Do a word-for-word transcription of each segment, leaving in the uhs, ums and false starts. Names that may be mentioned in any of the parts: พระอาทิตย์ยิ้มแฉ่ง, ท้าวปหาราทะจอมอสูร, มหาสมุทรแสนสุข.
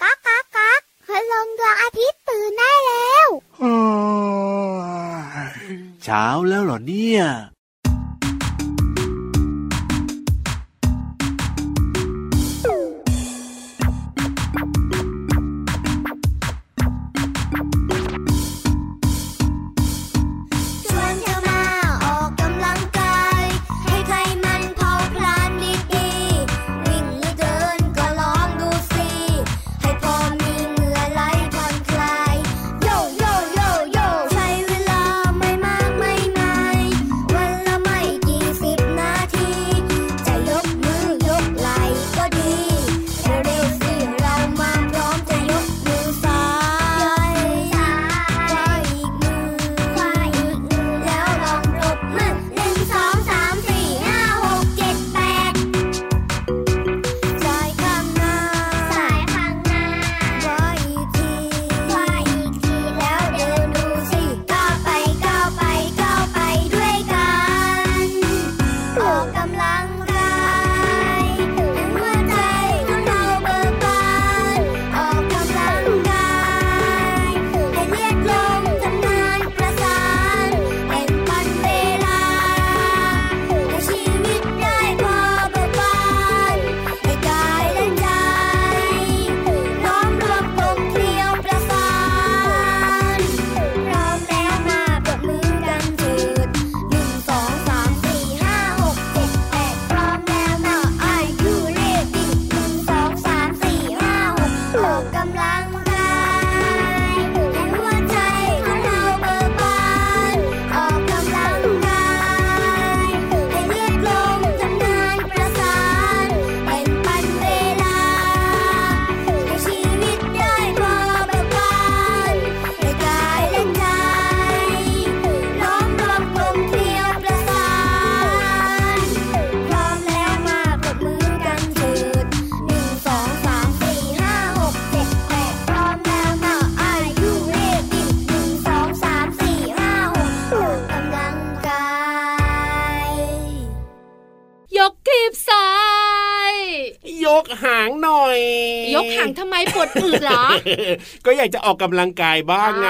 ก๊ากก๊ากก๊ากพลังดวงอาทิตย์ตื่นได้แล้วเช้าแล้วเหรอเนี่ยอืดเหรอก็อยากจะออกกำลังกายบ้างไง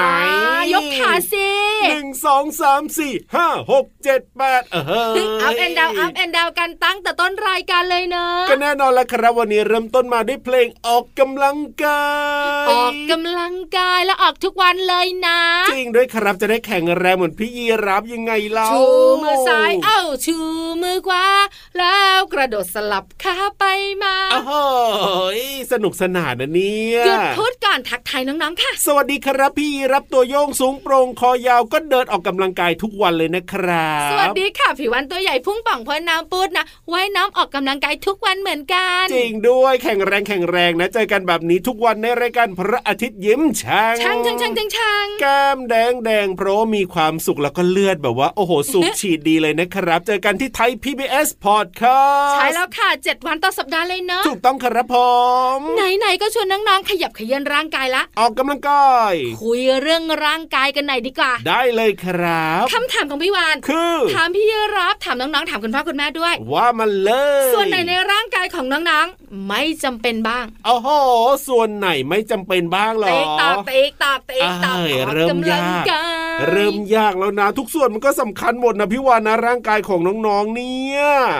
ยกขาสิหนึ่ง สอง สาม สี่ ห้า หก เจ็ด แปดเอออัพแอนด์ดาวอัพแอนด์ดาวกันตั้งแต่ต้นรายการเลยเนอะก็แน่นอนแล้วครับวันนี้เริ่มต้นมาด้วยเพลงออกกำลังกายออกกำลังกายแล้วออกทุกวันเลยนะจริงด้วยครับจะได้แข็งแรงเหมือนพี่ยีรับยังไงเล่าชูมือซ้ายเอ้าชูมือขวาแล้วกระโดดสลับขาไปมาโอ้โหสนุกสนานนะเนี่ยหยุดพูดก่อนทักทายน้องๆค่ะสวัสดีครับพี่ยีรับตัวโยงสูงโปร่งคอยาวก็เดินออกกำลังกายทุกวันเลยนะครับสวัสดีค่ะผิววันตัวใหญ่พุ่งป่องพอน้ำปูดนะว่ายน้ำออกกำลังกายทุกวันเหมือนกันจริงด้วยแข็งแรงแข็งแรงนะเจอกันแบบนี้ทุกวันในรายการพระอาทิตย์ยิ้มช่างช่างช่างช่างช่างแก้มแดงแดงเพราะมีความสุขแล้วก็เลือดแบบว่าโอ้โหสูบฉีดดีเลยนะครับเจอกันที่ไทย พี บี เอส Podcast ใช่แล้วค่ะเจ็ดวันต่อสัปดาห์เลยเนาะถูกต้องครับผมไหนๆก็ชวนน้องๆขยับขยันร่างกายละออกกำลังกายคุยเรื่องร่างกายกันหน่อยดีกว่าได้เลยครับคำถามของพี่วานคือถามพี่รับถามน้องๆถามคุณพ่อคุณแม่ด้วยว่ามันเลยส่วนไหนในร่างกายของน้องๆไม่จำเป็นบ้างโอ้โหส่วนไหนไม่จำเป็นบ้างหรอติ๊กตอกติ๊กตอกติ๊กตอกเริ่มยากเริ่มยากแล้วนะทุกส่วนมันก็สำคัญหมดนะพี่วานนะร่างกายของน้องๆเนี่ย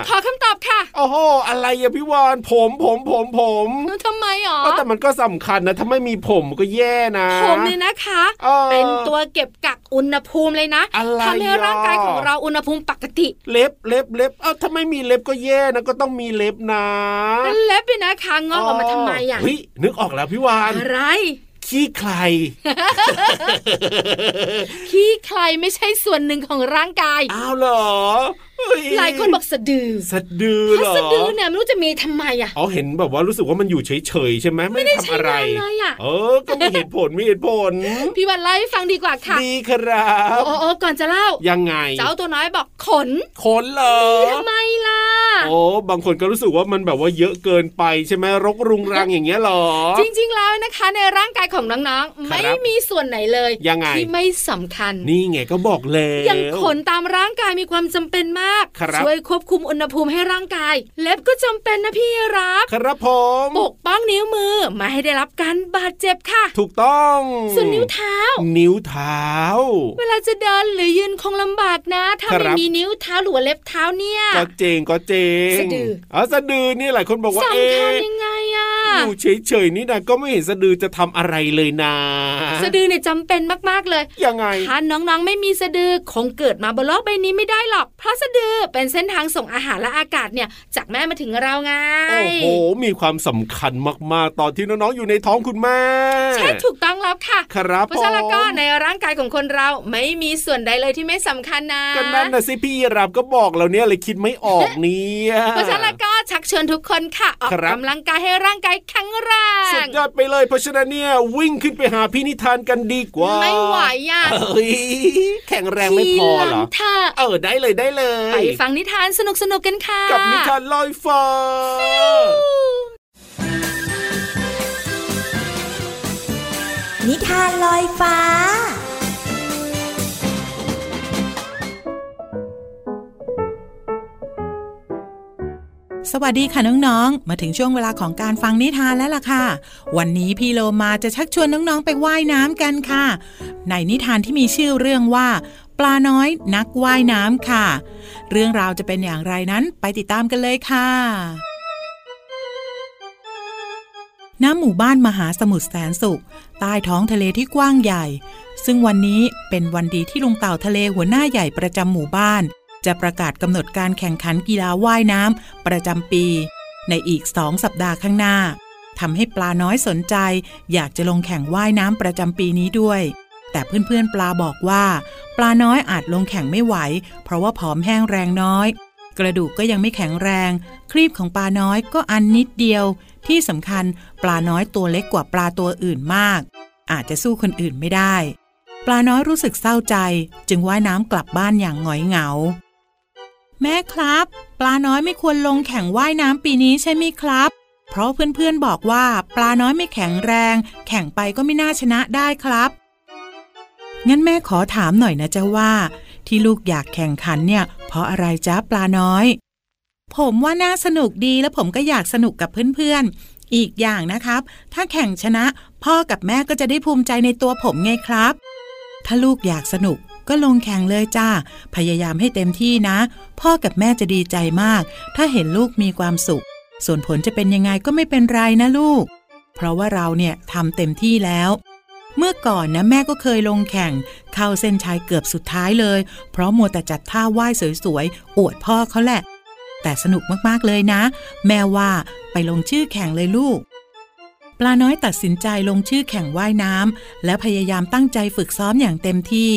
ขอคำตอบค่ะโอ้โหอะไรอะพี่วานผมผมผมผมทำไมหรอแต่มันก็สำคัญนะถ้าไม่มีผมก็แย่นะผมเนี่ยนะคะเป็นตัวเก็บกักอุณหภูมิเลยนะทำให้ร่างกายของเราอุณหภูมิปกติเล็บเล็บเล็บเอ้าถ้าไม่มีเล็บก็แย่นะก็ต้องมีเล็บนะเล็บเนี่ยนะคะงอกออกมาทำไมอ่ะเฮ้ยนึกออกแล้วพี่วานอะไรขี้ใครขี้ใครไม่ใช่ส่วนหนึ่งของร่างกายอ้าวเหรอหลายคนบอกสะดือสะดือเหรอสะดือเนี่ยไม่รู้จะมีทำไมอ่ะอ๋อเห็นแบบว่ารู้สึกว่ามันอยู่เฉยๆใช่ไหมไม่ได้ทำอะไรเออก็มีเหตุผลมีเหตุผลพี่วันไล่ฟังดีกว่าค่ะดีครับโอ้โอ้ก่อนจะเล่ายังไงเจ้าตัวน้อยบอกขนขนเหรอทำไมล่ะโอ้บางคนก็รู้สึกว่ามันแบบว่าเยอะเกินไปใช่ไหมรกรุงรังอย่างเงี้ยหรอจริงๆแล้วนะคะในร่างกายของน้องๆไม่มีส่วนไหนเลยที่ไม่สำคัญนี่ไงก็บอกเลยอย่างขนตามร่างกายมีความจำเป็นมาก ากช่วยควบคุมอุณหภูมิให้ร่างกายเล็บก็จำเป็นนะพี่รักครับผมปกป้องนิ้วมือไม่ให้ได้รับการบาดเจ็บค่ะถูกต้องส่วนนิ้วเท้านิ้วเท้าเวลาจะเดินหรือยืนคงลำบากนะถ้าไม่มีนิ้วเท้าหรือเล็บเท้าเนี่ยก็เจงก็เจงสะดืออ๋อสะดือนี่หลายคนบอกว่าสำคัญยังไงอ่ะอยู่เฉยๆนี่นะก็ไม่เห็นสะดือจะทำอะไรเลยนะสะดือเนี่ยจำเป็นมากๆเลยยังไงถ้าน้องๆไม่มีสะดือคงเกิดมาบนโลกใบนี้ไม่ได้หรอกเพราะสะดือเป็นเส้นทางส่งอาหารและอากาศเนี่ยจากแม่มาถึงเราไงโอ้โหมีความสำคัญมากๆตอนที่น้องๆอยู่ในท้องคุณแม่ใช่ถูกต้องแล้วค่ะครับเพราะฉะนั้นก็ในร่างกายของคนเราไม่มีส่วนใดเลยที่ไม่สำคัญนะก็นั่นนะสิพี่รับก็บอกแล้วเนี่ยเลยคิดไม่ออกเนี่ยเพราะฉะนั้นก็ชักชวนทุกคนค่ะออกกำลังกายให้ร่างกายแข็งแรงสุดยอดไปเลยเพราะฉะนั้นเนี่ยวิ่งขึ้นไปหาพี่นิทานกันดีกว่าไม่ไหวอ่ะแข็งแรงไม่พอหรอเออได้เลยได้เลยไปฟังนิทานสนุกๆกันค่ะกับนิทานลอยฟ้านิทานลอยฟ้าสวัสดีค่ะน้องๆมาถึงช่วงเวลาของการฟังนิทานแล้วล่ะค่ะวันนี้พี่โลมาจะชักชวนน้องๆไปว่ายน้ำกันค่ะในนิทานที่มีชื่อเรื่องว่าปลาน้อยนักว่ายน้ำค่ะเรื่องราวจะเป็นอย่างไรนั้นไปติดตามกันเลยค่ะณ หมู่บ้านมหาสมุทรแสนสุขใต้ท้องทะเลที่กว้างใหญ่ซึ่งวันนี้เป็นวันดีที่ลุงเต่าทะเลหัวหน้าใหญ่ประจำหมู่บ้านจะประกาศกำหนดการแข่งขันกีฬาว่ายน้ำประจำปีในอีกสองสัปดาห์ข้างหน้าทำให้ปลาน้อยสนใจอยากจะลงแข่งว่ายน้ำประจำปีนี้ด้วยแต่เพื่อนๆปลาบอกว่าปลาน้อยอาจลงแข่งไม่ไหวเพราะว่าผอมแห้งแรงน้อยกระดูกก็ยังไม่แข็งแรงครีบของปลาน้อยก็อันนิดเดียวที่สำคัญปลาน้อยตัวเล็กกว่าปลาตัวอื่นมากอาจจะสู้คนอื่นไม่ได้ปลาน้อยรู้สึกเศร้าใจจึงว่ายน้ำกลับบ้านอย่างหงอยเหงาแม่ครับปลาน้อยไม่ควรลงแข่งว่ายน้ำปีนี้ใช่ไหมครับเพราะเพื่อนๆบอกว่าปลาน้อยไม่แข็งแรงแข่งไปก็ไม่น่าชนะได้ครับงั้นแม่ขอถามหน่อยนะจ๊ะว่าที่ลูกอยากแข่งขันเนี่ยเพราะอะไรจ๊ะปลาน้อยผมว่าน่าสนุกดีและผมก็อยากสนุกกับเพื่อนๆอีกอย่างนะครับถ้าแข่งชนะพ่อกับแม่ก็จะได้ภูมิใจในตัวผมไงครับถ้าลูกอยากสนุกก็ลงแข่งเลยจ้าพยายามให้เต็มที่นะพ่อกับแม่จะดีใจมากถ้าเห็นลูกมีความสุขส่วนผลจะเป็นยังไงก็ไม่เป็นไรนะลูกเพราะว่าเราเนี่ยทำเต็มที่แล้วเมื่อก่อนนะแม่ก็เคยลงแข่งเข้าเส้นชัยเกือบสุดท้ายเลยเพราะมัวแต่จัดท่าว่ายสวยๆอวดพ่อเขาแหละแต่สนุกมากๆเลยนะแม่ว่าไปลงชื่อแข่งเลยลูกปลาน้อยตัดสินใจลงชื่อแข่งว่ายน้ำและพยายามตั้งใจฝึกซ้อมอย่างเต็มที่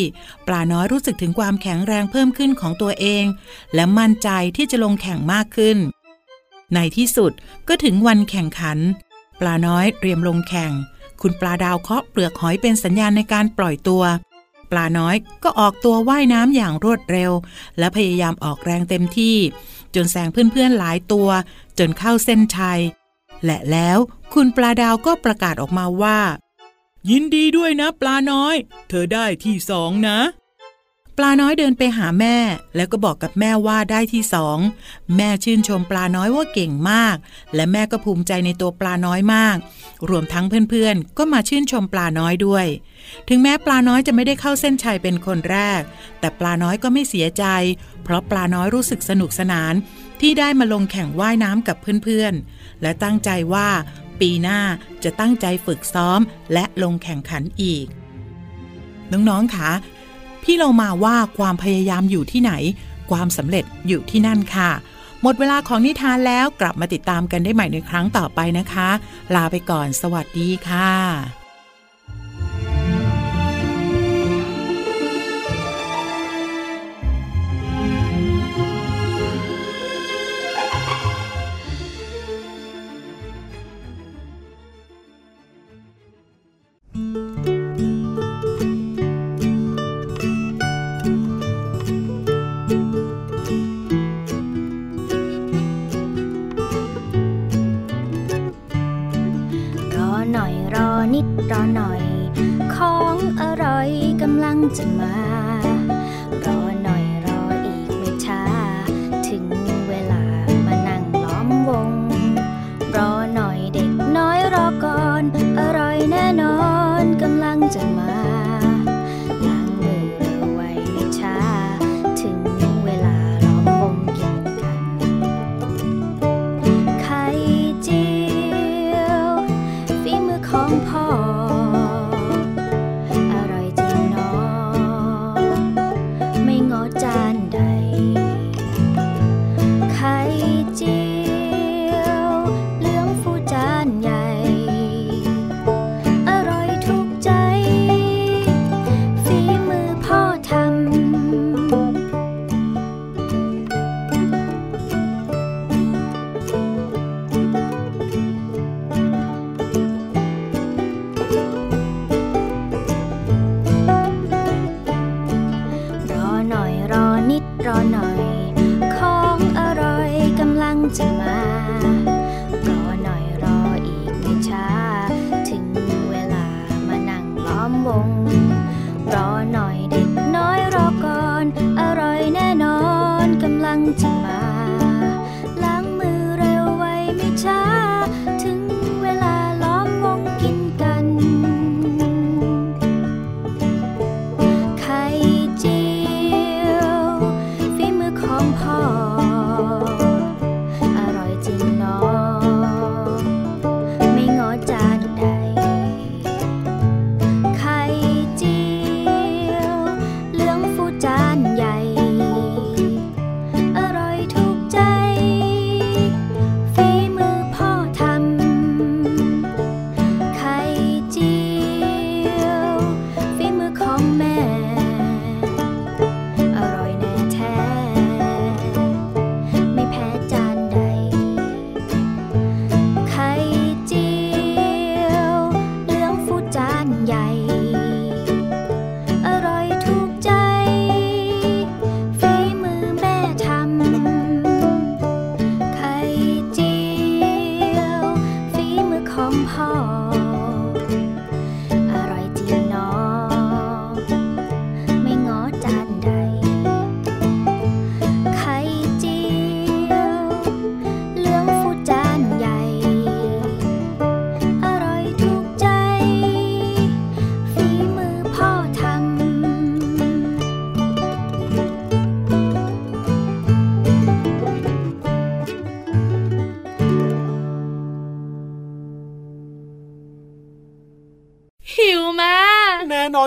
ปลาน้อยรู้สึกถึงความแข็งแรงเพิ่มขึ้นของตัวเองและมั่นใจที่จะลงแข่งมากขึ้นในที่สุดก็ถึงวันแข่งขันปลาน้อยเตรียมลงแข่งคุณปลาดาวเคาะเปลือกหอยเป็นสัญญาณในการปล่อยตัวปลาน้อยก็ออกตัวว่ายน้ำอย่างรวดเร็วและพยายามออกแรงเต็มที่จนแซงเพื่อนๆหลายตัวจนเข้าเส้นชัยและแล้วคุณปลาดาวก็ประกาศออกมาว่ายินดีด้วยนะปลาน้อยเธอได้ที่สองนะปลาน้อยเดินไปหาแม่แล้วก็บอกกับแม่ว่าได้ที่สองแม่ชื่นชมปลาน้อยว่าเก่งมากและแม่ก็ภูมิใจในตัวปลาน้อยมากรวมทั้งเพื่อนๆก็มาชื่นชมปลาน้อยด้วยถึงแม้ปลาน้อยจะไม่ได้เข้าเส้นชัยเป็นคนแรกแต่ปลาน้อยก็ไม่เสียใจเพราะปลาน้อยรู้สึกสนุกสนานที่ได้มาลงแข่งว่ายน้ำกับเพื่อนๆและตั้งใจว่าปีหน้าจะตั้งใจฝึกซ้อมและลงแข่งขันอีกน้องๆคะพี่เรามาว่าความพยายามอยู่ที่ไหนความสำเร็จอยู่ที่นั่นค่ะหมดเวลาของนิทานแล้วกลับมาติดตามกันได้ใหม่ในครั้งต่อไปนะคะลาไปก่อนสวัสดีค่ะจะมารอหน่อยรออีกไม่ช้า จะมาล้างมือเร็วไว้ไม่ช้าถึงเวลาล้อมวงกินกันไข่เจียวฝีมือของพ่ออร่อยจริงน้องไม่งอจานใดไข่เจียวรอหน่อยของอร่อยกำลังจะมารอหน่อยรออีกไม่ช้าถึงเวลามานั่งล้อมวงรอหน่อยเด็กน้อยรอก่อนอร่อยแน่นอนกำลังจะมาล้างมือเร็วไว้ไม่ช้าถึงเวลาล้อมวงกินกันไข่เจียว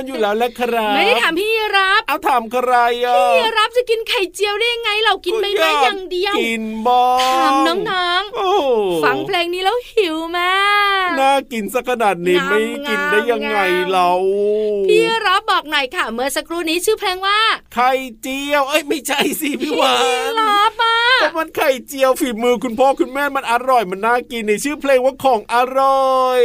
อยู่แล้วแหละครับไม่ได้ถามพี่รับเอาถามใครอ่ะพี่รับจะกินไข่เจียวได้ยังไงเรากินไม่ได้อย่างเดียวกินบ้างถามน้องๆฟังเพลงนี้แล้วหิวมากน่ากินสักขนาดนี้ไม่กินได้ยังไงเราพี่รับบอกหน่อยค่ะเมื่อสักครู่นี้ชื่อเพลงว่าไข่เจียวเอ้ยไม่ใช่สิพี่วานพี่รับอ่ะก็มันไข่เจียวฝีมือคุณพ่อคุณแม่มันอร่อยมันน่ากินในชื่อเพลงว่าของอร่อย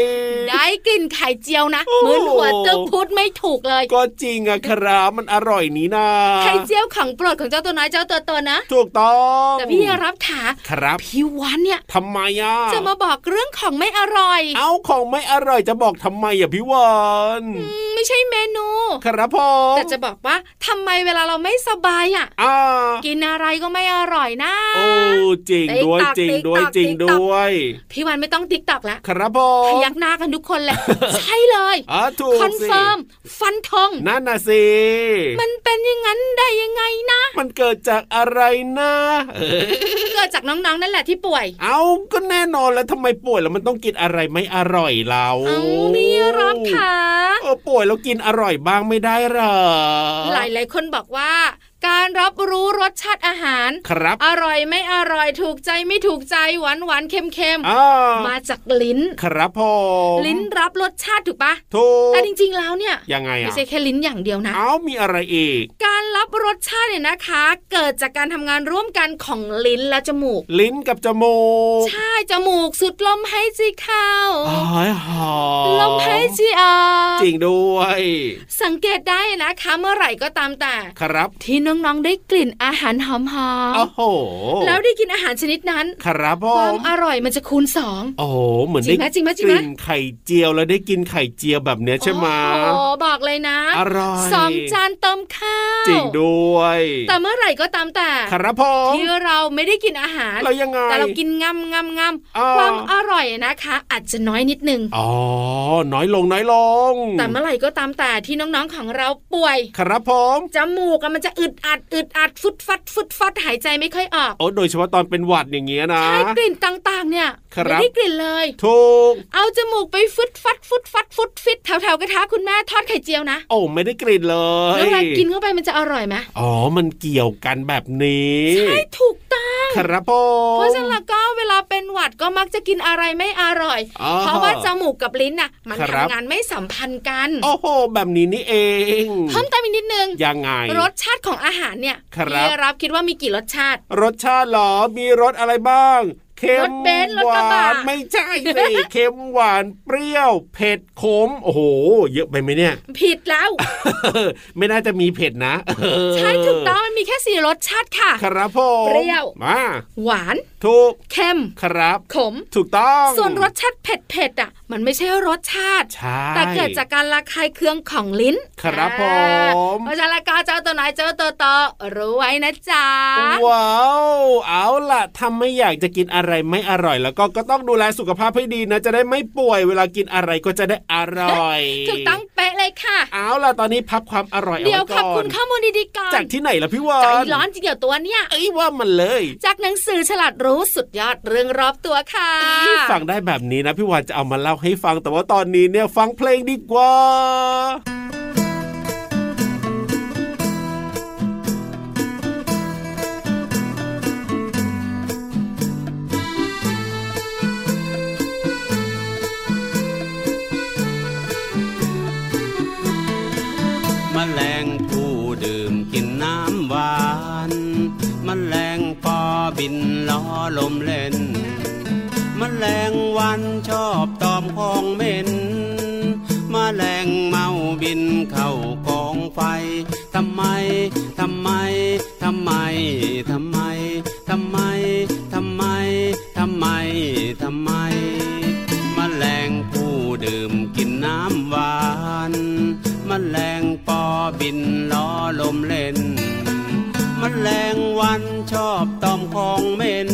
ได้กินไข่เจียวนะเหมือนหัวตึกพูดไม่ถูกเลยก็จริงอะครับมันอร่อยนี่นะไข่เจียวขังโปรดของเจ้าตัวน้อยเจ้าตัวโตนะถูกต้องแต่พี่รับขาครับพี่วันเนี่ยทำไมอะจะมาบอกเรื่องของไม่อร่อยเอาของไม่อร่อยจะบอกทำไมอะพี่วันไม่ใช่เมนูครับพ่อแต่จะบอกว่าทำไมเวลาเราไม่สบายอะกินอะไรก็ไม่อร่อยนะโอ้จริงด้วยจริงด้วยจริงด้วยพี่วันไม่ต้องติ๊กตักแล้วครับพ่อพยักหน้ากันทุกคนแหละใช่เลยคอนเฟิร์มฟันทงนั่นน่ะสิมันเป็นอย่างนั้นได้ยังไงนะมันเกิดจากอะไรนะเกิดจากน้องๆนั่นแหละที่ป่วยเอาก็แน่นอนแล้วทำไมป่วยแล้วมันต้องกินอะไรไม่อร่อยเราเอาพี่รับค่ะเออป่วยแล้วกินอร่อยบ้างไม่ได้หรอหลายๆคนบอกว่าการรับรู้รสชาติอาหารครับอร่อยไม่อร่อยถูกใจไม่ถูกใจหวานหวานเค็มเค็มมาจากลิ้นครับพ่อลิ้นรับรสชาติถูกปะถูกแต่จริงๆแล้วเนี่ยยังไงอะไม่ใช่แค่ลิ้นอย่างเดียวนะอ้าวมีอะไรอีกการรับรสชาติเนี่ยนะคะเกิดจากการทำงานร่วมกันของลิ้นและจมูกลิ้นกับจมูกใช่จมูกสูดลมหายใจเข้าลมหายใจออกจริงด้วยสังเกตได้นะคะเมื่อไหร่ก็ตามแต่ครับที่น้อง น้องๆได้กลิ่นอาหารหอมๆโอ้โหแล้วได้กินอาหารชนิดนั้นครับผมความอร่อยมันจะคูณสองโอ้โหเหมือนได้กินไข่เจียวแล้วได้กินไข่เจียวแบบเนี้ยใช่ไหมโอ้โหบอกเลยนะอร่อยสองจานต้มข้าวจริงด้วยแต่เมื่อไหร่ก็ตามแต่ครับผมที่เราไม่ได้กินอาหารเรายังไงแต่เรากินงำงำงำความอร่อยนะคะอาจจะน้อยนิดนึงอ๋อน้อยลงน้อยลงแต่เมื่อไหร่ก็ตามแต่ที่น้องๆของเราป่วยครับผมจมูกมันจะอึดอัดอึดอัดฟุดฟัดฟุดฟัดหายใจไม่ค่อยออกโอ้โดยเฉพาะตอนเป็นหวัดอย่างเงี้ยนะใช่กลิ่นต่างๆเนี่ยไม่ได้กลิ่นเลยถูกเอาจมูกไปฟุดฟัดฟุดฟัดฟุดฟิดแถวๆกระทะคุณแม่ทอดไข่เจียวนะโอ้ไม่ได้กลิ่นเลยแล้วเวลากินเข้าไปมันจะอร่อยไหมอ๋อมันเกี่ยวกันแบบนี้ใช่ถูกต้องครับผมเพราะฉะนั้นก็เวลาเป็นหวัดก็มักจะกินอะไรไม่อร่อยเพราะว่าจมูกกับลิ้นน่ะมันทำงานไม่สัมพันธ์กันโอ้โหแบบนี้นี่เองเพิ่มเติมอีกนิดนึงยังไงรสชาติของอาหารเนี่ยพี่รับคิดว่ามีกี่รสชาติรสชาติหรอมีรสอะไรบ้างเค็มหวานไม่ใช่สิเค็มหวานเปรี้ยวเผ็ดขมโอ้โหเยอะไปไหมเนี่ยผิดแล้ว ไม่น่าจะมีเผ็ดนะ ใช่ถูกต้องมันมีแค่สี่รสชาติค่ะครับผมเปรี้ยวมาหวานถูกเค็มครับขมถูกต้องส่วนรสชาติเผ็ดเผ็ดอ่ะมันไม่ใช่รสชาติแต่เกิดจากการระคายเคืองของลิ้นครับผมเพราะฉะนั้นก็เจ้าตัวไหนเจ้าตัวต่อรู้ไว้นะจ๊ะว้าวเอาล่ะทำไม่อยากจะกินอะไรไม่อร่อยแล้วก็ก็ต้องดูแลสุขภาพให้ดีนะจะได้ไม่ป่วยเวลากินอะไรก็จะได้อร่อยถูกต้องเป๊ะเลยค่ะเอาล่ะตอนนี้พับความอร่อยเอาไว้ก่อนเดี๋ยวขอบคุณข้อมูลดีๆก่อนจากที่ไหนล่ะพี่วานใจร้อนจริงเหรอตัวเนี้ยเอ้ยว่ามันเลยจากหนังสือฉลาดรู้สุดยอดเรื่องรอบตัวค่ะฟังได้แบบนี้นะพี่วานจะเอามาเล่าให้ฟังแต่ว่าตอนนี้เนี่ยฟังเพลงดีกว่าแมลงผู้ดื่มกินน้ำหวานแมลงปอบินล้อลมเล่นแมลงวันชอบตอมของเหม็นแมลงเมาบินเข้ากองไฟทำไมทำไมทำไมทำไมทำไมทำไมทำไมทำไมแมลงผู้ดื่มกินน้ำหวานแมลงปอบินล้อลมเล่นแมลงวันชอบตอมของเหม็น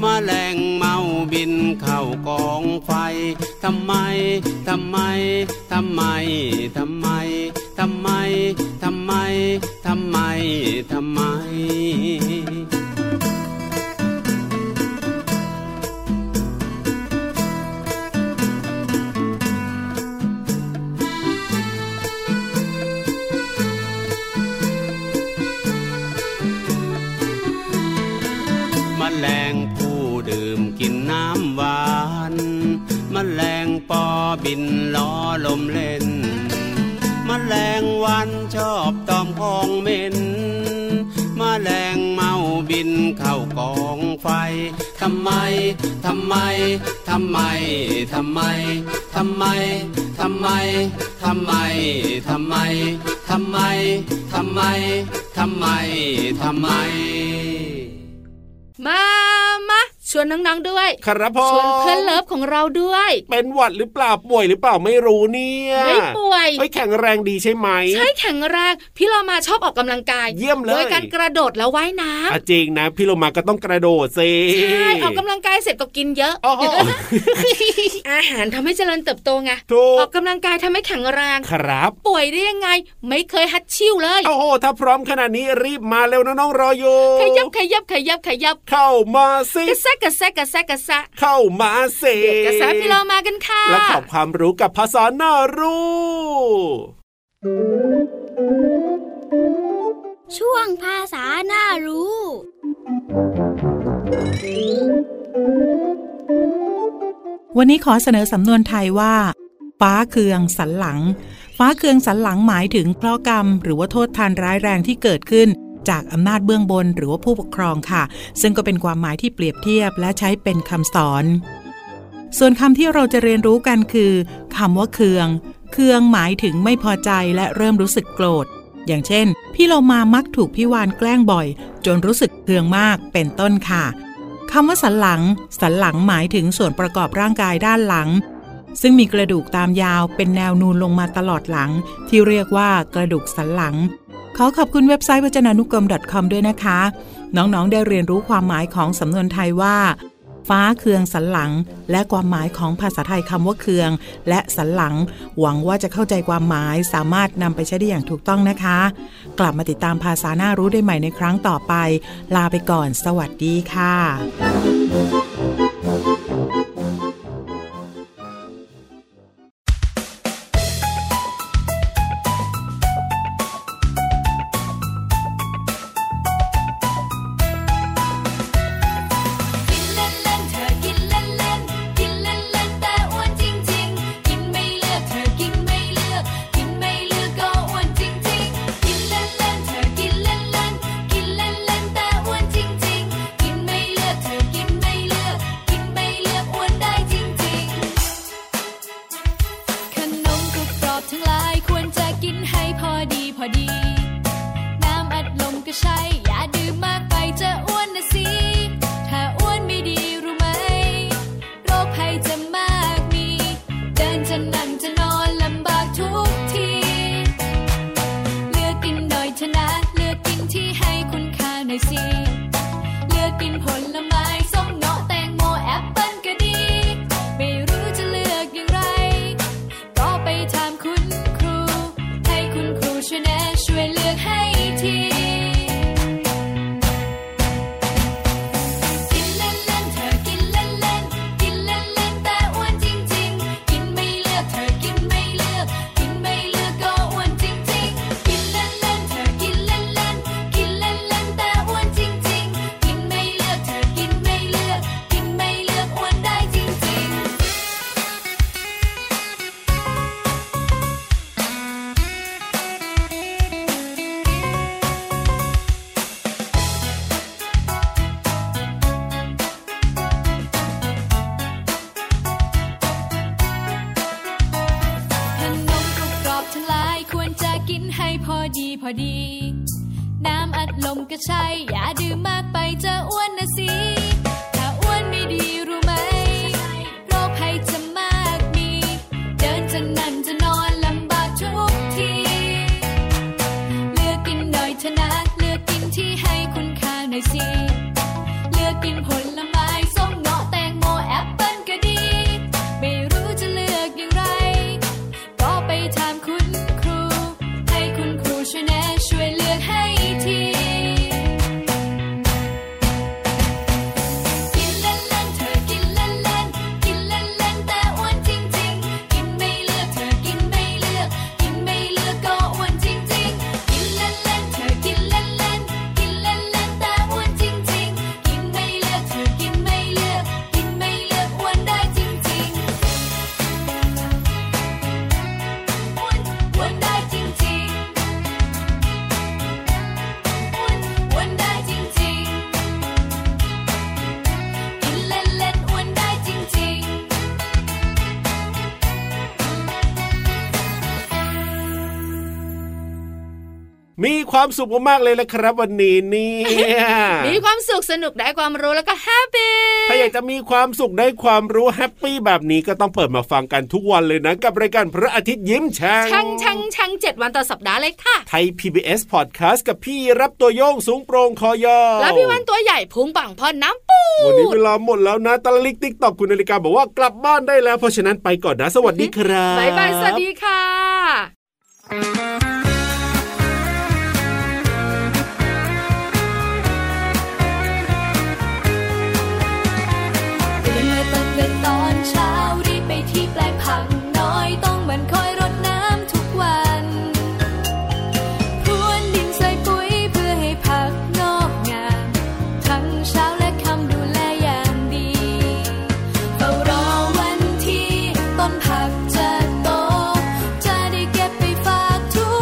แมลงเมาบินเข้ากองไฟทำไมทำไมทำไมทำไมทำไมทำไมทำไมทำไมแมลงผู้ดื่มกินน้ำหวานแมลงปอบินล้อลมเล่นแมลงวันชอบตอมของเหม็นแมลงเมาบินเข้ากองไฟทำไมทำไมทำไมทำไมทำไมทำไมทำไมทำไมทำไมทำไมทำไมทำไมมามาชวนน้องๆด้วยครับผมชวนเพื่อนเลิฟของเราด้วยเป็นหวัดหรือเปล่าป่วยหรือเปล่าไม่รู้เนี่ยไม่ป่วยแข็งแรงดีใช่ไหมใช่แข็งแรงพี่โลมาชอบออกกำลังกายเยี่ยมเลยโดยการกระโดดแล้วว่ายน้ำจริงนะพี่โลมาก็ต้องกระโดดสิใช่ออกกำลังกายเสร็จก็กินเยอะอาหารทำให้เจริญเติบโตไงออกกำลังกายทำให้แข็งแรงครับป่วยได้ยังไงไม่เคยฮัดชิ่วเลยโอ้โหถ้าพร้อมขนาดนี้รีบมาเร็วน้องๆรออยู่ขยับขยับขยับขยับเข้ามาสิกระแซกกระแซกกระแซกกระแซะเข้ามาสิกระแซะพี่เรามากันค่ะและขอบความรู้กับภาษาหน้ารู้ช่วงภาษาหน้ารู้วันนี้ขอเสนอสำนวนไทยว่าฟ้าเคืองสันหลังฟ้าเคืองสันหลังหมายถึงเพราะกรรมหรือว่าโทษทานร้ายแรงที่เกิดขึ้นจากอำนาจเบื้องบนหรือว่าผู้ปกครองค่ะซึ่งก็เป็นความหมายที่เปรียบเทียบและใช้เป็นคำสอนส่วนคำที่เราจะเรียนรู้กันคือคำว่าเคืองเคืองหมายถึงไม่พอใจและเริ่มรู้สึกโกรธอย่างเช่น พี่โลมามักถูกพี่วานแกล้งบ่อยจนรู้สึกเคืองมากเป็นต้นค่ะคำว่าสันหลังสันหลังหมายถึงส่วนประกอบร่างกายด้านหลังซึ่งมีกระดูกตามยาวเป็นแนวนูนลงมาตลอดหลังที่เรียกว่ากระดูกสันหลังขอขอบคุณเว็บไซต์วจนานุกรม .com ด้วยนะคะน้องๆได้เรียนรู้ความหมายของสำนวนไทยว่าฟ้าเคืองสันหลังและความหมายของภาษาไทยคำว่าเคืองและสันหลังหวังว่าจะเข้าใจความหมายสามารถนำไปใช้ได้อย่างถูกต้องนะคะกลับมาติดตามภาษาหน้ารู้ได้ใหม่ในครั้งต่อไปลาไปก่อนสวัสดีค่ะมีความสุขมากๆเลยนะครับวันนี้นี่มีความสุขสนุกได้ความรู้แล้วก็แฮปปี้ถ้าอยากจะมีความสุขได้ความรู้แฮปปี้แบบนี้ก็ต้องเปิดมาฟังกันทุกวันเลยนะกับรายการพระอาทิตย์ยิ้มแฉ่งแฉ่งแฉ่งแฉ่งเจ็ดวันต่อสัปดาห์เลยค่ะไทย พี บี เอส Podcast กับพี่รับตัวโยงสูงโปร่งคอยาวแล้วพี่วันตัวใหญ่พุงปังพอน้ำปูวันนี้เวลาหมดแล้วนะตะลิกติ๊กตอกคุณนาฬิกาบอกว่ากลับบ้านได้แล้วเพราะฉะนั้นไปก่อนนะสวัสดีครับบ๊ายบายสวัสดีค่ะเช้ารีบไปที่แปลงผักน้อยต้องมันคอยรดน้ำทุกวันพรวนดินใส่ปุ๋ยเพื่อให้ผักงอกงามทั้งเช้าและค่ำดูแลอย่างดีเฝ้ารอวันที่ต้นผักจะโตจะได้เก็บไปฝากทุก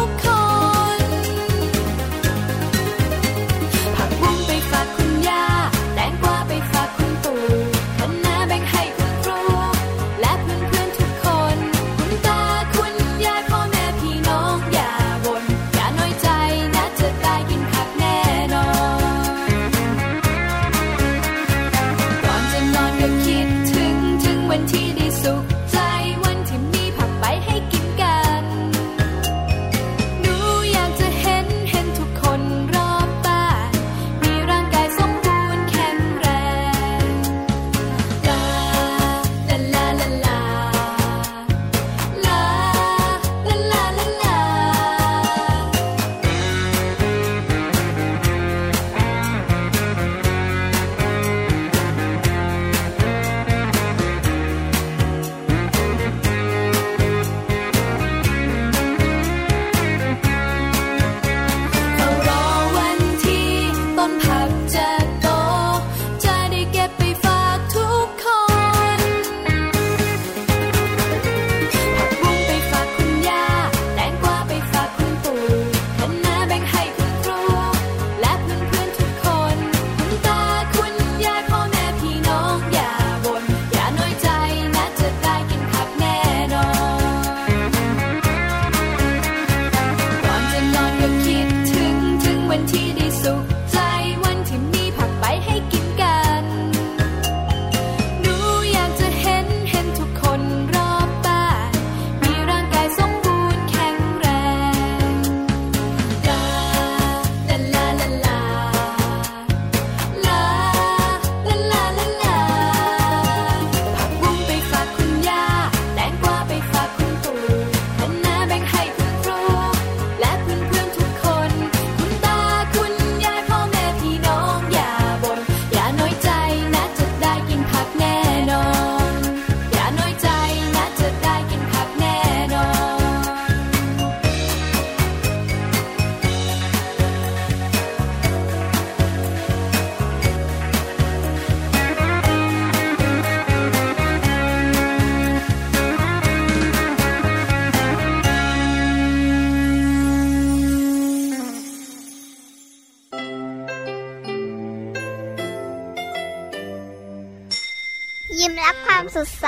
สดใส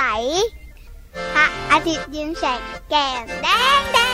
พระอาทิตย์ยิ้มแฉกแก้มแดงแดง